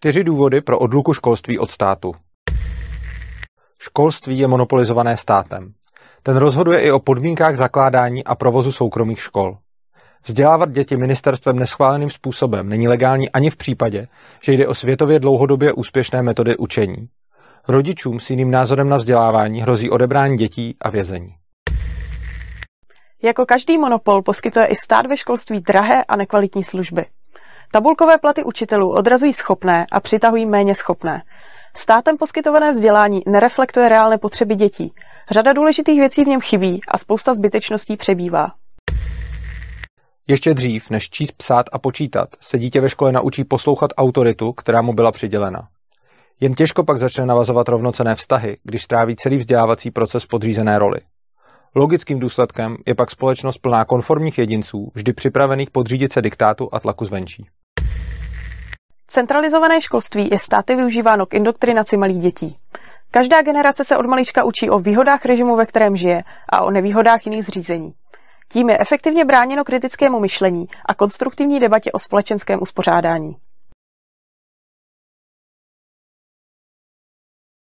4 důvody pro odluku školství od státu. Školství je monopolizované státem. Ten rozhoduje i o podmínkách zakládání a provozu soukromých škol. Vzdělávat děti ministerstvem neschváleným způsobem není legální ani v případě, že jde o světově dlouhodobě úspěšné metody učení. Rodičům s jiným názorem na vzdělávání hrozí odebrání dětí a vězení. Jako každý monopol poskytuje i stát ve školství drahé a nekvalitní služby. Tabulkové platy učitelů odrazují schopné a přitahují méně schopné. Státem poskytované vzdělání nereflektuje reálné potřeby dětí. Řada důležitých věcí v něm chybí a spousta zbytečností přebývá. Ještě dřív, než číst, psát a počítat, se dítě ve škole naučí poslouchat autoritu, která mu byla přidělena. Jen těžko pak začne navazovat rovnocenné vztahy, když stráví celý vzdělávací proces podřízené roli. Logickým důsledkem je pak společnost plná konformních jedinců, vždy připravených podřídit se diktátu a tlaku zvenčí. Centralizované školství je státy využíváno k indoktrinaci malých dětí. Každá generace se od malička učí o výhodách režimu, ve kterém žije, a o nevýhodách jiných zřízení. Tím je efektivně bráněno kritickému myšlení a konstruktivní debatě o společenském uspořádání.